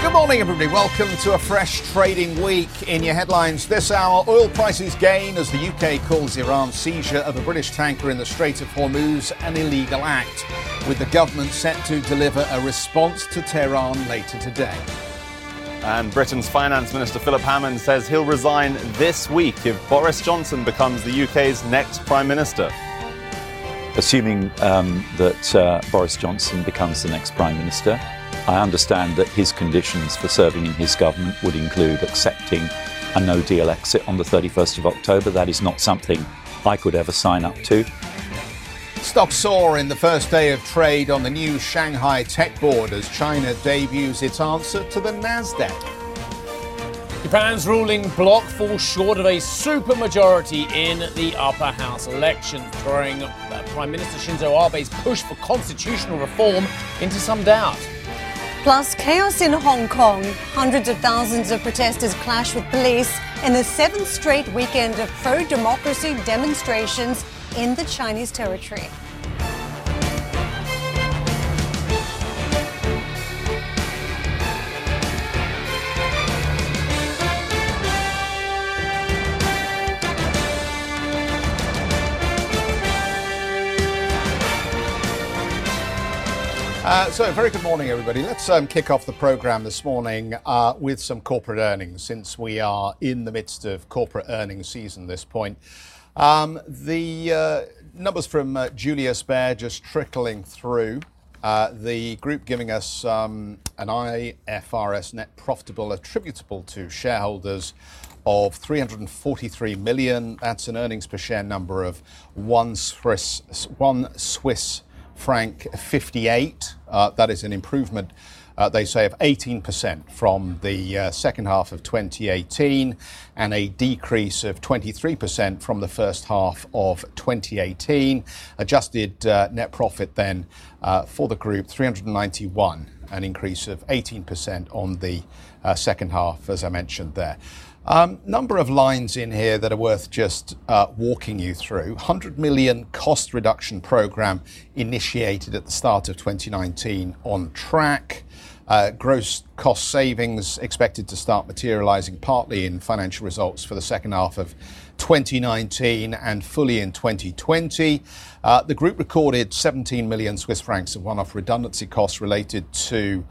Good morning, everybody. Welcome to a fresh trading week. In your headlines this hour, oil prices gain as the UK calls Iran's seizure of a British tanker in the Strait of Hormuz an illegal act, with the government set to deliver a response to Tehran later today. And Britain's Finance Minister Philip Hammond says he'll resign this week if Boris Johnson becomes the UK's next Prime Minister. Assuming that Boris Johnson becomes the next Prime Minister, I understand that his conditions for serving in his government would include accepting a no-deal exit on the 31st of October. That is not something I could ever sign up to. Stocks soar in the first day of trade on the new Shanghai Tech Board as China debuts its answer to the Nasdaq. Japan's ruling bloc falls short of a supermajority in the upper house election, throwing Prime Minister Shinzo Abe's push for constitutional reform into some doubt. Plus, chaos in Hong Kong. Hundreds of thousands of protesters clash with police in the seventh straight weekend of pro-democracy demonstrations in the Chinese territory. Very good morning, everybody. Let's kick off the programme this morning with some corporate earnings, since we are in the midst of corporate earnings season at this point. The numbers from Julius Baer just trickling through, the group giving us an IFRS net profitable attributable to shareholders of 343 million. That's an earnings per share number of one Swiss franc 58. That is an improvement, they say, of 18% from the second half of 2018 and a decrease of 23% from the first half of 2018. Adjusted net profit then for the group, 391, an increase of 18% on the second half, as I mentioned there. Number of lines in here that are worth just walking you through. 100 million cost reduction program initiated at the start of 2019 on track. Gross cost savings expected to start materializing partly in financial results for the second half of 2019 and fully in 2020. The group recorded 17 million Swiss francs of one-off redundancy costs related to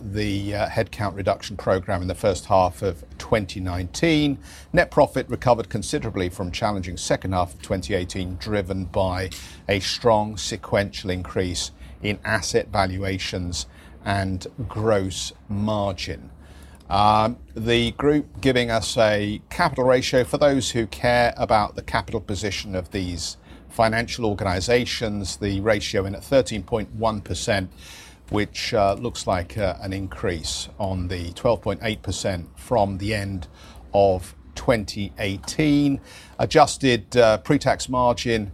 the headcount reduction program in the first half of 2019. Net profit recovered considerably from challenging second half of 2018, driven by a strong sequential increase in asset valuations and gross margin. The group giving us a capital ratio for those who care about the capital position of these financial organisations. The ratio in at 13.1%, which looks like an increase on the 12.8% from the end of 2018. Adjusted pre-tax margin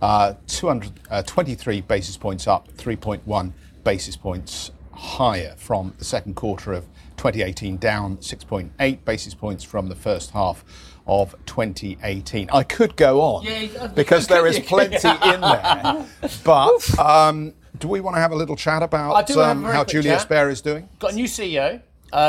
223 basis points up, 3.1 basis points higher from the second quarter of 2018, down 6.8 basis points from the first half of 2018. I could go on, because there is plenty in there, but do we want to have a little chat about how Julius Baer is doing? Got a new CEO.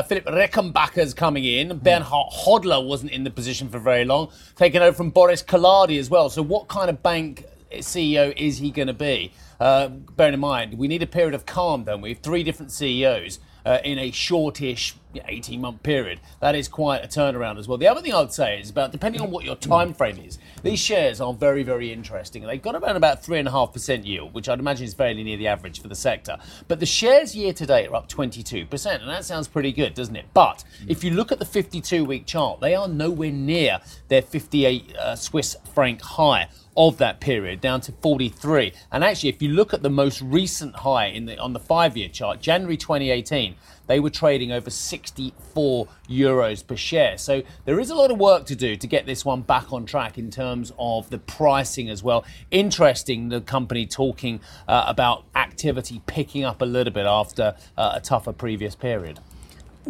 Philipp Reckenbacher is coming in. Bernhard Hodler wasn't in the position for very long, taken over from Boris Collardi as well. So what kind of bank CEO is he going to be? Bearing in mind, we need a period of calm, don't we? Three different CEOs in a shortish 18-month period. That is quite a turnaround as well. The other thing I would say is, about depending on what your time frame is, these shares are very, very interesting. They've got around about 3.5% yield, which I'd imagine is fairly near the average for the sector. But the shares year to date are up 22%, and that sounds pretty good, doesn't it? But if you look at the 52-week chart, they are nowhere near their 58 Swiss franc high. of that period, down to 43. And actually, if you look at the most recent high on the five-year chart, January 2018, they were trading over 64 euros per share. So there is a lot of work to do to get this one back on track in terms of the pricing as well. Interesting, the company talking about activity picking up a little bit after a tougher previous period.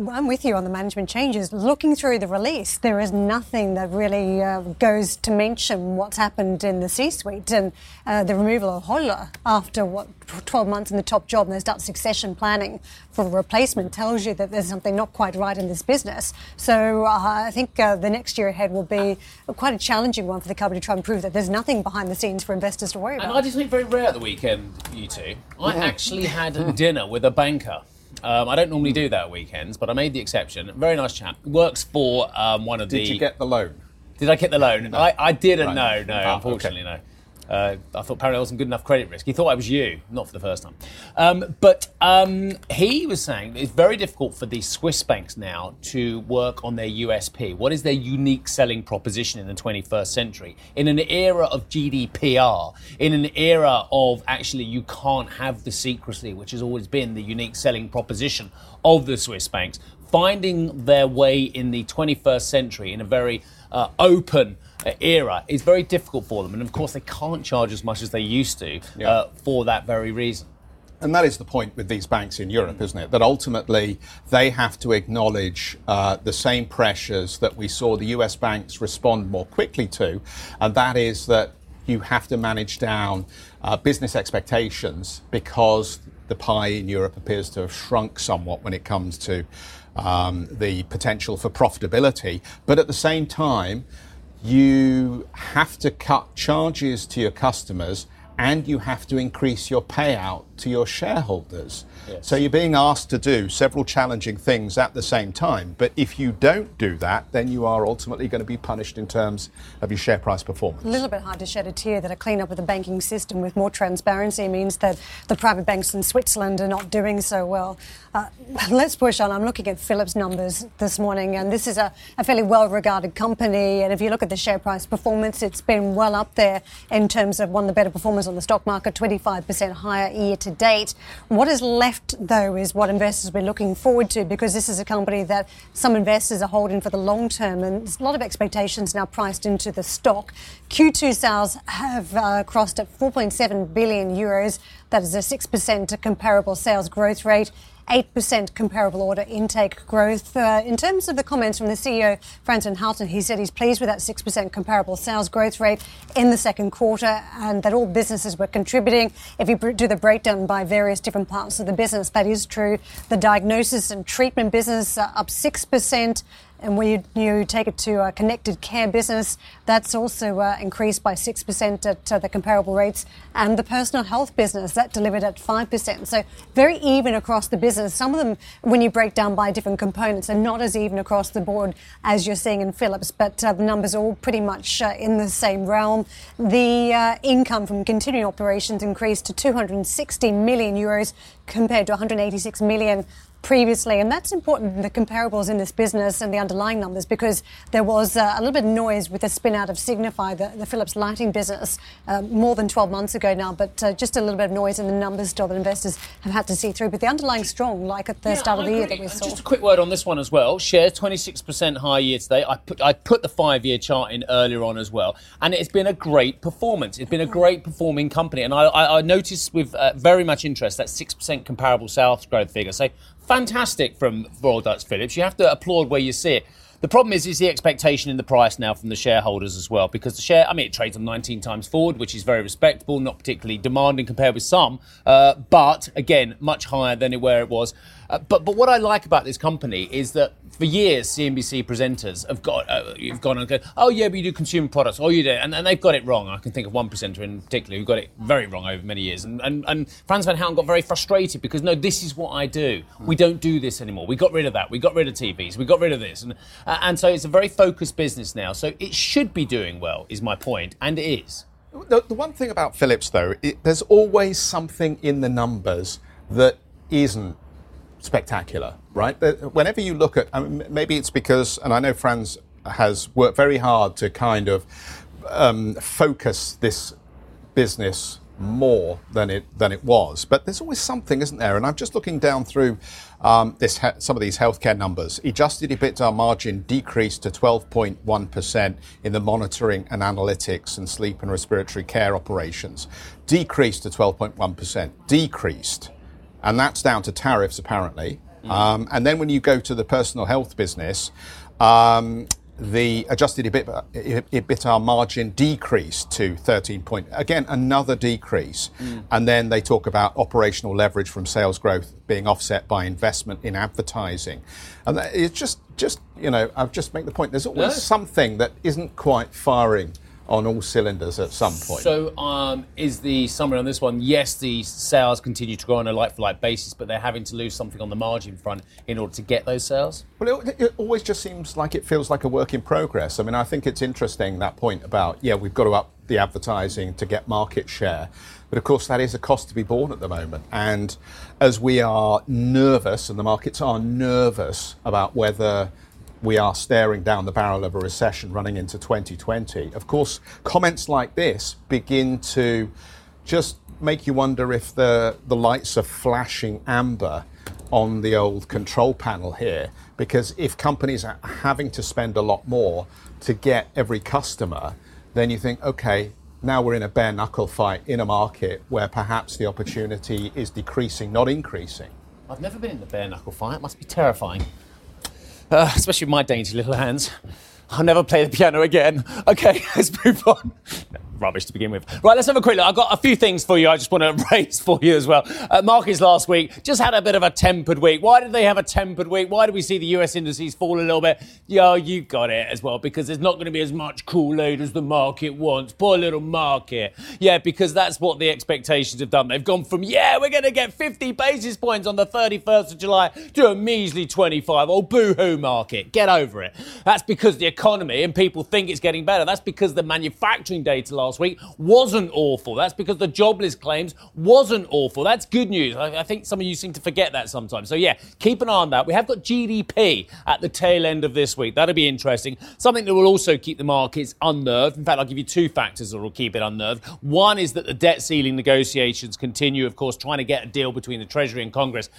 I'm with you on the management changes. Looking through the release, there is nothing that really goes to mention what's happened in the C-suite and the removal of Hodler after, 12 months in the top job, and there's Dutch succession planning for a replacement tells you that there's something not quite right in this business. So I think the next year ahead will be quite a challenging one for the company to try and prove that there's nothing behind the scenes for investors to worry about. And I just think very rare at the weekend, you two. I actually had dinner with a banker. I don't normally do that at weekends, but I made the exception. Very nice chap. Works for one of the... Did you get the loan? Did I get the loan? No. I didn't, right. No, unfortunately, okay. No. I thought apparently I wasn't good enough credit risk. He thought I was you, not for the first time. But he was saying it's very difficult for the Swiss banks now to work on their USP. What is their unique selling proposition in the 21st century? In an era of GDPR, in an era of actually you can't have the secrecy, which has always been the unique selling proposition of the Swiss banks, finding their way in the 21st century in a very open era is very difficult for them, and of course they can't charge as much as they used to for that very reason. And that is the point with these banks in Europe, isn't it? That ultimately they have to acknowledge the same pressures that we saw the US banks respond more quickly to, and that is that you have to manage down business expectations because the pie in Europe appears to have shrunk somewhat when it comes to the potential for profitability. But at the same time, you have to cut charges to your customers and you have to increase your payout to your shareholders. Yes. So you're being asked to do several challenging things at the same time. But if you don't do that, then you are ultimately going to be punished in terms of your share price performance. A little bit hard to shed a tear that a clean-up of the banking system with more transparency means that the private banks in Switzerland are not doing so well. Let's push on. I'm looking at Philips numbers this morning, and this is a fairly well-regarded company. And if you look at the share price performance, it's been well up there in terms of one of the better performers on the stock market, 25% higher year to date. What is left, though, is what investors have been looking forward to, because this is a company that some investors are holding for the long term, and there's a lot of expectations now priced into the stock. Q2 sales have crossed at 4.7 billion euros. That is a 6% comparable sales growth rate, 8% comparable order intake growth. In terms of the comments from the CEO, Franz van Houten, he said he's pleased with that 6% comparable sales growth rate in the second quarter and that all businesses were contributing. If you do the breakdown by various different parts of the business, that is true. The diagnosis and treatment business are up 6%. And when you take it to a connected care business, that's also increased by 6% at the comparable rates. And the personal health business, that delivered at 5%. So very even across the business. Some of them, when you break down by different components, are not as even across the board as you're seeing in Philips. But the numbers are all pretty much in the same realm. The income from continuing operations increased to 260 million euros compared to 186 million previously, and that's important, the comparables in this business and the underlying numbers, because there was a little bit of noise with the spin out of Signify, the Philips lighting business, more than 12 months ago now, but just a little bit of noise in the numbers still that investors have had to see through. But the underlying strong, like at the start of the year that we saw. Just a quick word on this one as well. Shares 26% higher year today. I put the five-year chart in earlier on as well, and it's been a great performance. It's been a great performing company, and I noticed with very much interest that 6% comparable sales growth figure. So fantastic from Royal Dutch Philips. You have to applaud where you see it. The problem is the expectation in the price now from the shareholders as well, because the share, it trades on 19 times forward, which is very respectable, not particularly demanding compared with some, but again, much higher than where it was. But what I like about this company is that for years, CNBC presenters have gone and go, oh yeah, but you do consumer products, oh you do, and they've got it wrong. I can think of one presenter in particular who got it very wrong over many years, and Franz van Houten got very frustrated because no, this is what I do. We don't do this anymore. We got rid of that. We got rid of TVs. We got rid of this, and so it's a very focused business now. So it should be doing well, is my point, and it is. The one thing about Philips though, there's always something in the numbers that isn't spectacular, right? Whenever you look at, maybe it's because, and I know Franz has worked very hard to kind of focus this business more than it was. But there's always something, isn't there? And I'm just looking down through some of these healthcare numbers. Adjusted EBITDA margin decreased to 12.1% in the monitoring and analytics and sleep and respiratory care operations. Decreased to 12.1%. Decreased. And that's down to tariffs, apparently. Mm. And then when you go to the personal health business, the adjusted EBITDA margin decreased to 13%. Again, another decrease. Mm. And then they talk about operational leverage from sales growth being offset by investment in advertising. And it's just you know, I'll just make the point. There's always something that isn't quite firing on all cylinders at some point. So is the summary on this one, yes, the sales continue to grow on a like-for-like basis, but they're having to lose something on the margin front in order to get those sales? Well, it always just seems like it feels like a work in progress. I mean, I think it's interesting, that point about, we've got to up the advertising to get market share. But of course, that is a cost to be borne at the moment. And as we are nervous, and the markets are nervous about whether we are staring down the barrel of a recession running into 2020. Of course, comments like this begin to just make you wonder if the lights are flashing amber on the old control panel here, because if companies are having to spend a lot more to get every customer, then you think, okay, now we're in a bare knuckle fight in a market where perhaps the opportunity is decreasing, not increasing. I've never been in a bare knuckle fight. It must be terrifying. Especially with my dainty little hands. I'll never play the piano again. Okay, let's move on. Rubbish to begin with. Right, let's have a quick look. I've got a few things for you I just want to raise for you as well. Markets last week just had a bit of a tempered week. Why did they have a tempered week? Why do we see the US indices fall a little bit? Yo, you got it as well, because there's not going to be as much Kool-Aid as the market wants. Poor little market. Yeah, because that's what the expectations have done. They've gone from, we're going to get 50 basis points on the 31st of July to a measly 25. Oh, boo-hoo, market. Get over it. That's because the economy and people think it's getting better. That's because the manufacturing data last week wasn't awful. That's because the jobless claims wasn't awful. That's good news. I think some of you seem to forget that sometimes. So yeah, keep an eye on that. We have got GDP at the tail end of this week. That'll be interesting. Something that will also keep the markets unnerved. In fact, I'll give you two factors that will keep it unnerved. One is that the debt ceiling negotiations continue, of course, trying to get a deal between the Treasury and Congress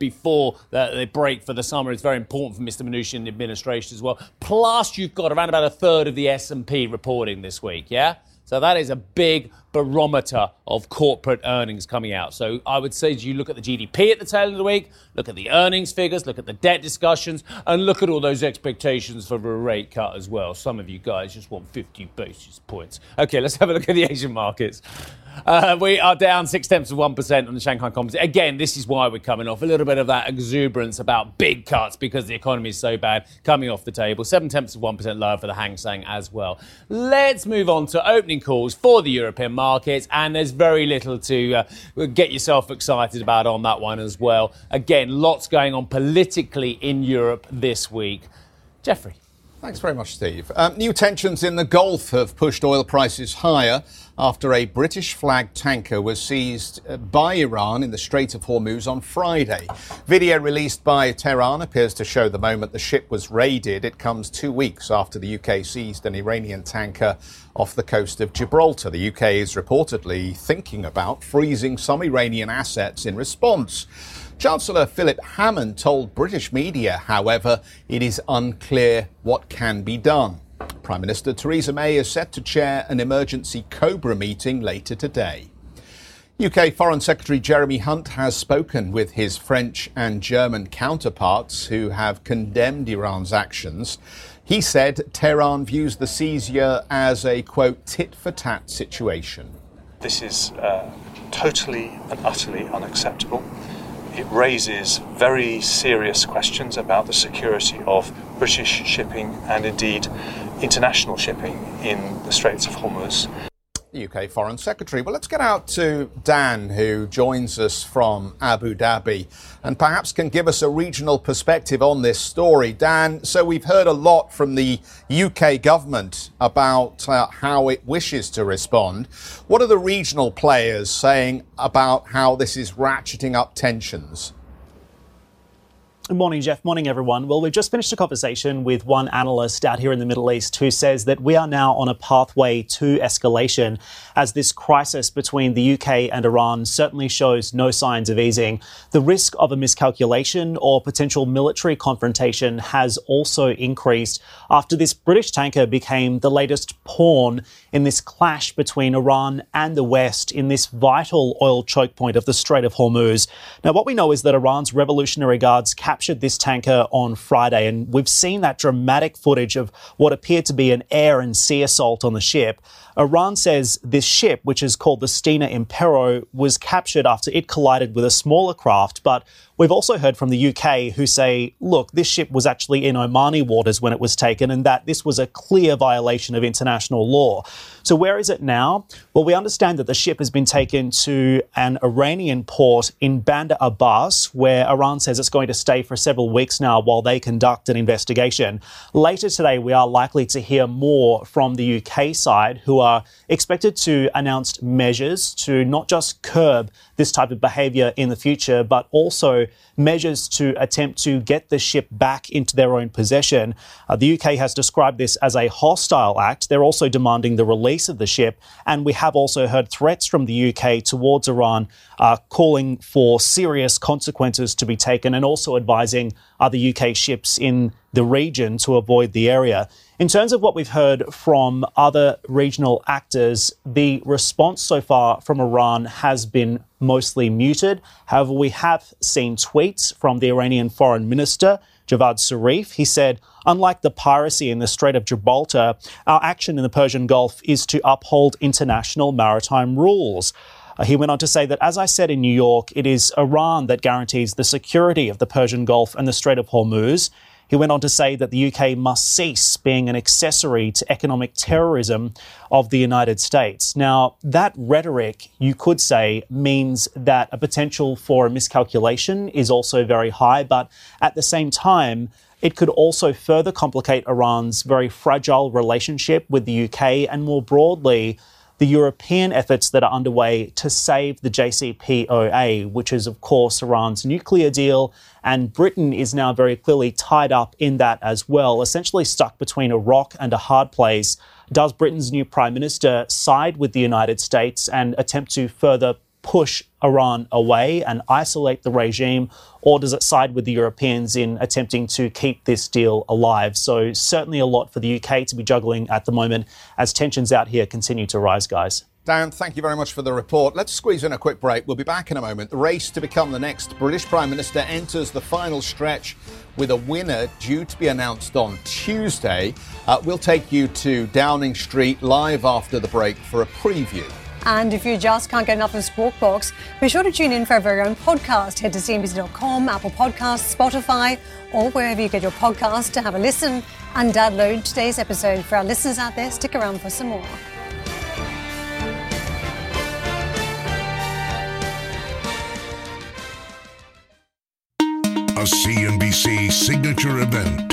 before the break for the summer. It's very important for Mr. Mnuchin and the administration as well. Plus, you've got around about a third of the S&P reporting this week, yeah? So that is a big barometer of corporate earnings coming out. So I would say you look at the GDP at the tail end of the week, look at the earnings figures, look at the debt discussions, and look at all those expectations for a rate cut as well. Some of you guys just want 50 basis points. Okay, let's have a look at the Asian markets. We are down 0.6% on the Shanghai Composite. Again, this is why we're coming off a little bit of that exuberance about big cuts because the economy is so bad, coming off the table. 0.7% lower for the Hang Seng as well. Let's move on to opening calls for the European markets, and there's very little to get yourself excited about on that one as well. Again, lots going on politically in Europe this week. Jeffrey. Thanks very much, Steve. New tensions in the Gulf have pushed oil prices higher after a British-flagged tanker was seized by Iran in the Strait of Hormuz on Friday. Video released by Tehran appears to show the moment the ship was raided. It comes 2 weeks after the UK seized an Iranian tanker off the coast of Gibraltar. The UK is reportedly thinking about freezing some Iranian assets in response. Chancellor Philip Hammond told British media, however, it is unclear what can be done. Prime Minister Theresa May is set to chair an emergency COBRA meeting later today. UK Foreign Secretary Jeremy Hunt has spoken with his French and German counterparts who have condemned Iran's actions. He said Tehran views the seizure as a, quote, tit-for-tat situation. This is totally and utterly unacceptable. It raises very serious questions about the security of British shipping and indeed international shipping in the Straits of Hormuz. UK Foreign Secretary. Well, let's get out to Dan, who joins us from Abu Dhabi and perhaps can give us a regional perspective on this story. Dan, so we've heard a lot from the UK government about how it wishes to respond. What are the regional players saying about how this is ratcheting up tensions? Morning, Jeff. Morning, everyone. Well, we've just finished a conversation with one analyst out here in the Middle East who says that we are now on a pathway to escalation as this crisis between the UK and Iran certainly shows no signs of easing. The risk of a miscalculation or potential military confrontation has also increased after this British tanker became the latest pawn in this clash between Iran and the West in this vital oil choke point of the Strait of Hormuz. Now, what we know is that Iran's Revolutionary Guards captured this tanker on Friday, and we've seen that dramatic footage of what appeared to be an air and sea assault on the ship. Iran says this ship, which is called the Stena Impero, was captured after it collided with a smaller craft, but we've also heard from the UK who say, look, this ship was actually in Omani waters when it was taken and that this was a clear violation of international law. So where is it now? Well, we understand that the ship has been taken to an Iranian port in Bandar Abbas, where Iran says it's going to stay for several weeks now while they conduct an investigation. Later today, we are likely to hear more from the UK side, who are expected to announce measures to not just curb this type of behaviour in the future, but also measures to attempt to get the ship back into their own possession. The UK has described this as a hostile act. They're also demanding the release of the ship. And we have also heard threats from the UK towards Iran calling for serious consequences to be taken and also advising other UK ships in the region to avoid the area. In terms of what we've heard from other regional actors, the response so far from Iran has been mostly muted. However, we have seen tweets from the Iranian Foreign Minister, Javad Zarif. He said, unlike the piracy in the Strait of Gibraltar, our action in the Persian Gulf is to uphold international maritime rules. He went on to say that, as I said in New York, it is Iran that guarantees the security of the Persian Gulf and the Strait of Hormuz. He went on to say that the UK must cease being an accessory to economic terrorism of the United States. Now, that rhetoric, you could say, means that a potential for a miscalculation is also very high, but at the same time, it could also further complicate Iran's very fragile relationship with the UK and more broadly, the European efforts that are underway to save the JCPOA, which is, of course, Iran's nuclear deal, and Britain is now very clearly tied up in that as well, essentially stuck between a rock and a hard place. Does Britain's new Prime Minister side with the United States and attempt to further push Iran away and isolate the regime, or does it side with the Europeans in attempting to keep this deal alive? So certainly a lot for the UK to be juggling at the moment as tensions out here continue to rise, guys. Dan, thank you very much for the report. Let's squeeze in a quick break. We'll be back in a moment. The race to become the next British Prime Minister enters the final stretch with a winner due to be announced on Tuesday. We'll take you to Downing Street live after the break for a preview. And if you just can't get enough of Squawkbox, be sure to tune in for our very own podcast. Head to cnbc.com, Apple Podcasts, Spotify, or wherever you get your podcasts to have a listen and download today's episode. For our listeners out there, stick around for some more. A CNBC signature event.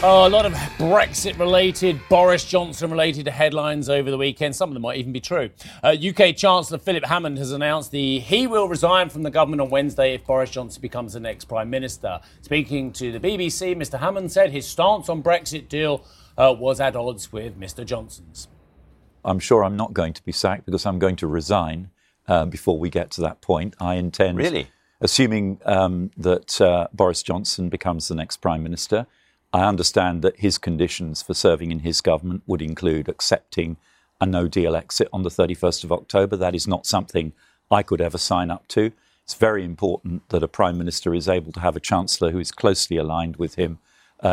Oh, a lot of Brexit-related, Boris Johnson-related headlines over the weekend. Some of them might even be true. UK Chancellor Philip Hammond has announced he will resign from the government on Wednesday if Boris Johnson becomes the next Prime Minister. Speaking to the BBC, Mr Hammond said his stance on Brexit deal was at odds with Mr Johnson's. I'm sure I'm not going to be sacked because I'm going to resign before we get to that point. I intend, really, assuming that Boris Johnson becomes the next Prime Minister, I understand that his conditions for serving in his government would include accepting a no-deal exit on the 31st of October. That is not something I could ever sign up to. It's very important that a Prime Minister is able to have a Chancellor who is closely aligned with him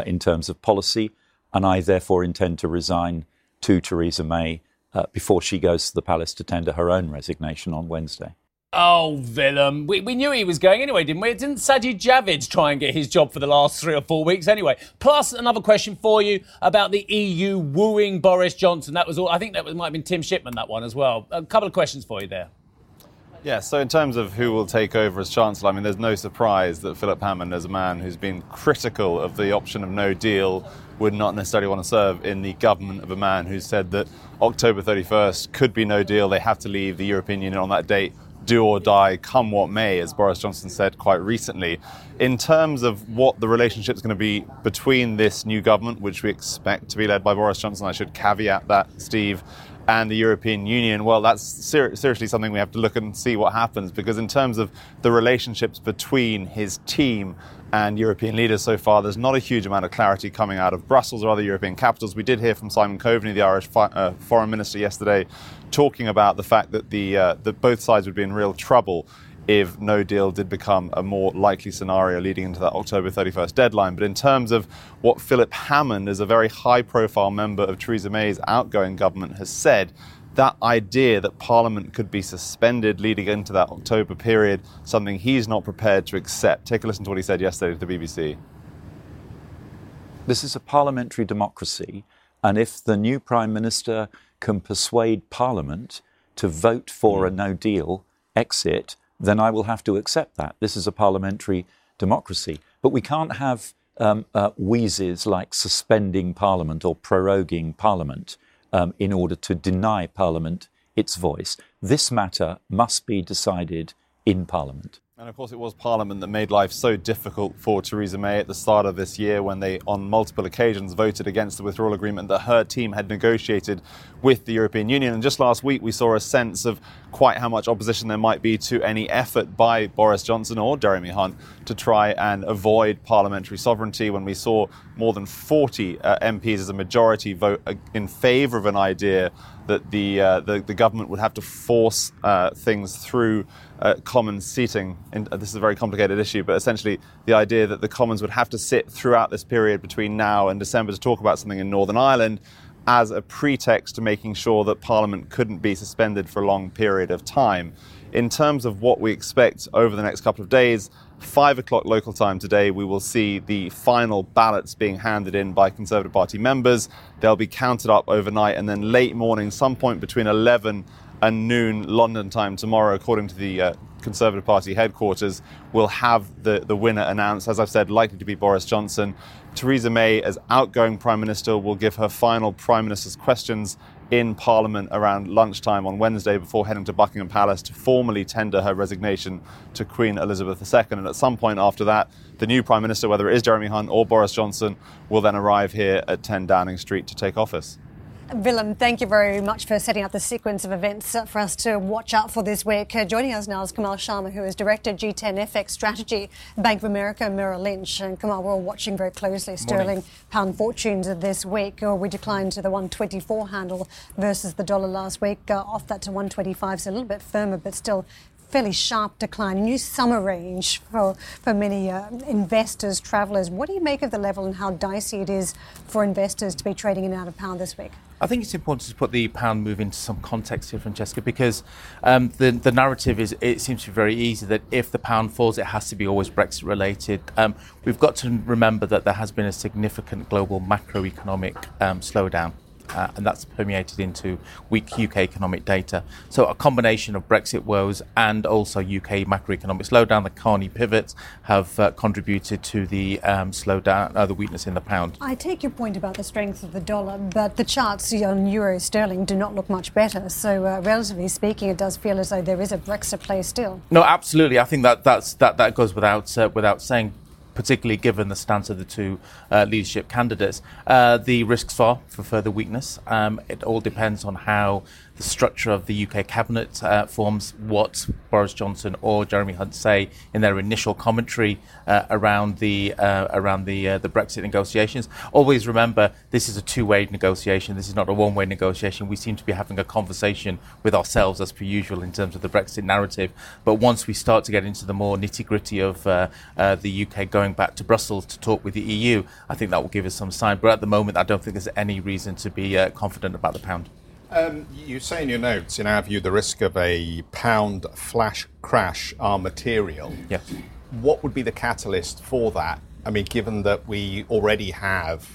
in terms of policy, and I therefore intend to resign to Theresa May before she goes to the palace to tender her own resignation on Wednesday. Oh, Willem. We knew he was going anyway, didn't we? Didn't Sajid Javid try and get his job for the last 3 or 4 weeks anyway? Plus, another question for you about the EU wooing Boris Johnson. That was all. I think that might have been Tim Shipman, that one as well. A couple of questions for you there. Yeah, so in terms of who will take over as Chancellor, I mean, there's no surprise that Philip Hammond, as a man who's been critical of the option of no deal, would not necessarily want to serve in the government of a man who said that October 31st could be no deal, they have to leave the European Union on that date, do or die, come what may, as Boris Johnson said quite recently. In terms of what the relationship is going to be between this new government, which we expect to be led by Boris Johnson, I should caveat that, Steve, and the European Union, well, that's seriously something we have to look and see what happens, because in terms of the relationships between his team and European leaders so far, there's not a huge amount of clarity coming out of Brussels or other European capitals. We did hear from Simon Coveney, the Irish foreign minister, yesterday, talking about the fact that that both sides would be in real trouble if no deal did become a more likely scenario leading into that October 31st deadline. But in terms of what Philip Hammond, as a very high-profile member of Theresa May's outgoing government, has said, that idea that Parliament could be suspended leading into that October period, something he's not prepared to accept. Take a listen to what he said yesterday to the BBC. This is a parliamentary democracy, and if the new Prime Minister can persuade Parliament to vote for a no-deal exit, then I will have to accept that. This is a parliamentary democracy. But we can't have wheezes like suspending Parliament or proroguing Parliament in order to deny Parliament its voice. This matter must be decided in Parliament. And of course it was Parliament that made life so difficult for Theresa May at the start of this year when they, on multiple occasions, voted against the withdrawal agreement that her team had negotiated with the European Union. And just last week we saw a sense of quite how much opposition there might be to any effort by Boris Johnson or Jeremy Hunt to try and avoid parliamentary sovereignty when we saw more than 40 MPs as a majority vote in favour of an idea that the government would have to force things through common seating. And this is a very complicated issue, but essentially the idea that the Commons would have to sit throughout this period between now and December to talk about something in Northern Ireland as a pretext to making sure that Parliament couldn't be suspended for a long period of time. In terms of what we expect over the next couple of days, 5 o'clock local time today, we will see the final ballots being handed in by Conservative Party members. They'll be counted up overnight and then late morning, some point between 11 and noon London time tomorrow, according to the Conservative Party headquarters, will have the winner announced. As I've said, likely to be Boris Johnson. Theresa May, as outgoing Prime Minister, will give her final Prime Minister's questions in Parliament around lunchtime on Wednesday before heading to Buckingham Palace to formally tender her resignation to Queen Elizabeth II. And at some point after that, the new Prime Minister, whether it is Jeremy Hunt or Boris Johnson, will then arrive here at 10 Downing Street to take office. Willem, thank you very much for setting up the sequence of events for us to watch out for this week. Joining us now is Kamal Sharma, who is Director G10 FX Strategy, Bank of America, Merrill Lynch. And Kamal, we're all watching very closely sterling pound fortunes this week. We declined to the 124 handle versus the dollar last week, off that to 125, so a little bit firmer, but still fairly sharp decline, new summer range for many investors, travellers. What do you make of the level and how dicey it is for investors to be trading in and out of pound this week? I think it's important to put the pound move into some context here, Francesca, because the narrative is, it seems to be very easy that if the pound falls, it has to be always Brexit related. We've got to remember that there has been a significant global macroeconomic slowdown. And that's permeated into weak UK economic data. So a combination of Brexit woes and also UK macroeconomic slowdown, the Carney pivots, have contributed to the slowdown, the weakness in the pound. I take your point about the strength of the dollar, but the charts on euro sterling do not look much better. So relatively speaking, it does feel as though there is a Brexit play still. No, absolutely. I think that goes without saying, particularly given the stance of the two leadership candidates. The risks are for further weakness. It all depends on how the structure of the UK cabinet forms, what Boris Johnson or Jeremy Hunt say in their initial commentary around the Brexit negotiations. Always remember, this is a two-way negotiation. This is not a one-way negotiation. We seem to be having a conversation with ourselves as per usual in terms of the Brexit narrative. But once we start to get into the more nitty-gritty of the UK going going back to Brussels to talk with the EU. I think that will give us some sign. But at the moment, I don't think there's any reason to be confident about the pound. You say in your notes, in our view, the risk of a pound flash crash are material. Yes. What would be the catalyst for that? I mean, given that we already have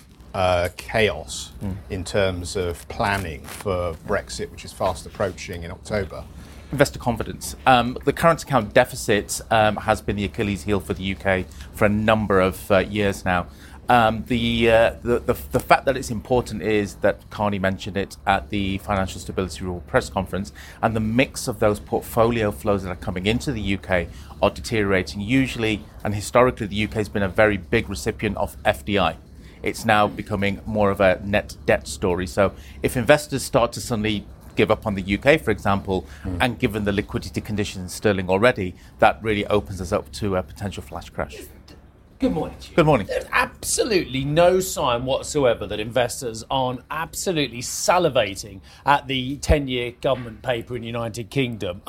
chaos in terms of planning for Brexit, which is fast approaching in October. Investor confidence. The current account deficit has been the Achilles heel for the UK for a number of years now. The fact that it's important is that Carney mentioned it at the Financial Stability Review press conference, and the mix of those portfolio flows that are coming into the UK are deteriorating. Usually and historically, the UK has been a very big recipient of FDI. It's now becoming more of a net debt story. So if investors start to suddenly give up on the UK, for example, and given the liquidity conditions in sterling already, that really opens us up to a potential flash crash. Good morning to you. Good morning. There's absolutely no sign whatsoever that investors aren't absolutely salivating at the 10-year government paper in the United Kingdom.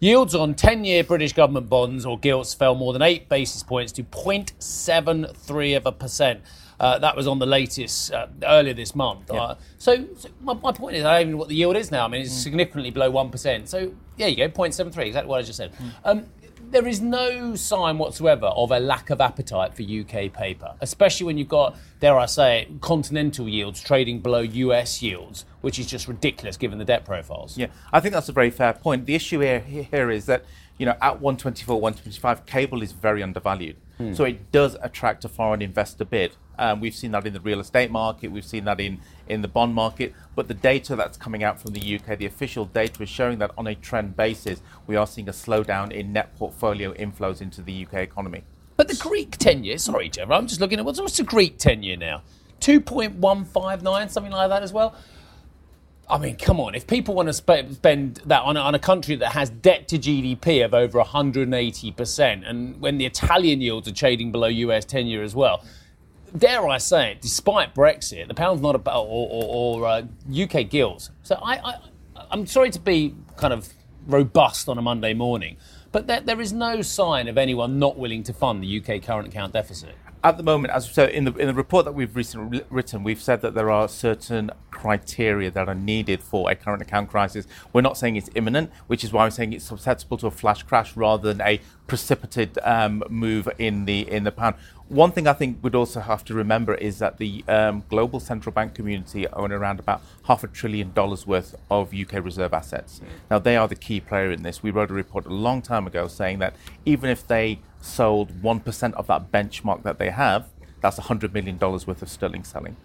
Yields on 10-year British government bonds or gilts fell more than 8 basis points to 0.73%. That was on the latest earlier this month. Yeah. So my point is, I don't even know what the yield is now. I mean, it's significantly below 1%. So there you go, 0.73, exactly what I just said. There is no sign whatsoever of a lack of appetite for UK paper, especially when you've got, dare I say it, continental yields trading below US yields, which is just ridiculous given the debt profiles. Yeah, I think that's a very fair point. The issue here is that, you know, at 124, 125, cable is very undervalued. So it does attract a foreign investor bid. We've seen that in the real estate market. We've seen that in the bond market. But the data that's coming out from the UK, the official data, is showing that on a trend basis, we are seeing a slowdown in net portfolio inflows into the UK economy. But the Greek 10-year, sorry, Jeff, I'm just looking at what's the Greek 10-year now? 2.159, something like that as well. I mean, come on, if people want to spend that on a country that has debt to GDP of over 180%, and when the Italian yields are trading below US 10-year as well, dare I say it, despite Brexit, the pound's not about, or UK gilts. So I'm sorry to be kind of robust on a Monday morning, but there is no sign of anyone not willing to fund the UK current account deficit. At the moment, as so in the report that we've recently written, we've said that there are certain criteria that are needed for a current account crisis. We're not saying it's imminent, which is why I'm saying it's susceptible to a flash crash rather than a precipitate move in the pound. One thing I think we'd also have to remember is that the global central bank community own around about $500 billion worth of UK reserve assets. Now, they are the key player in this. We wrote a report a long time ago saying that even if they sold 1% of that benchmark that they have, that's $100 million worth of sterling selling.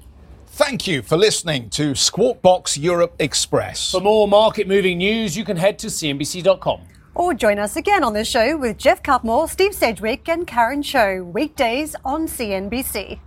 Thank you for listening to Squawk Box Europe Express. For more market-moving news, you can head to cnbc.com. Or join us again on the show with Jeff Cutmore, Steve Sedgwick and Karen Cho, weekdays on CNBC.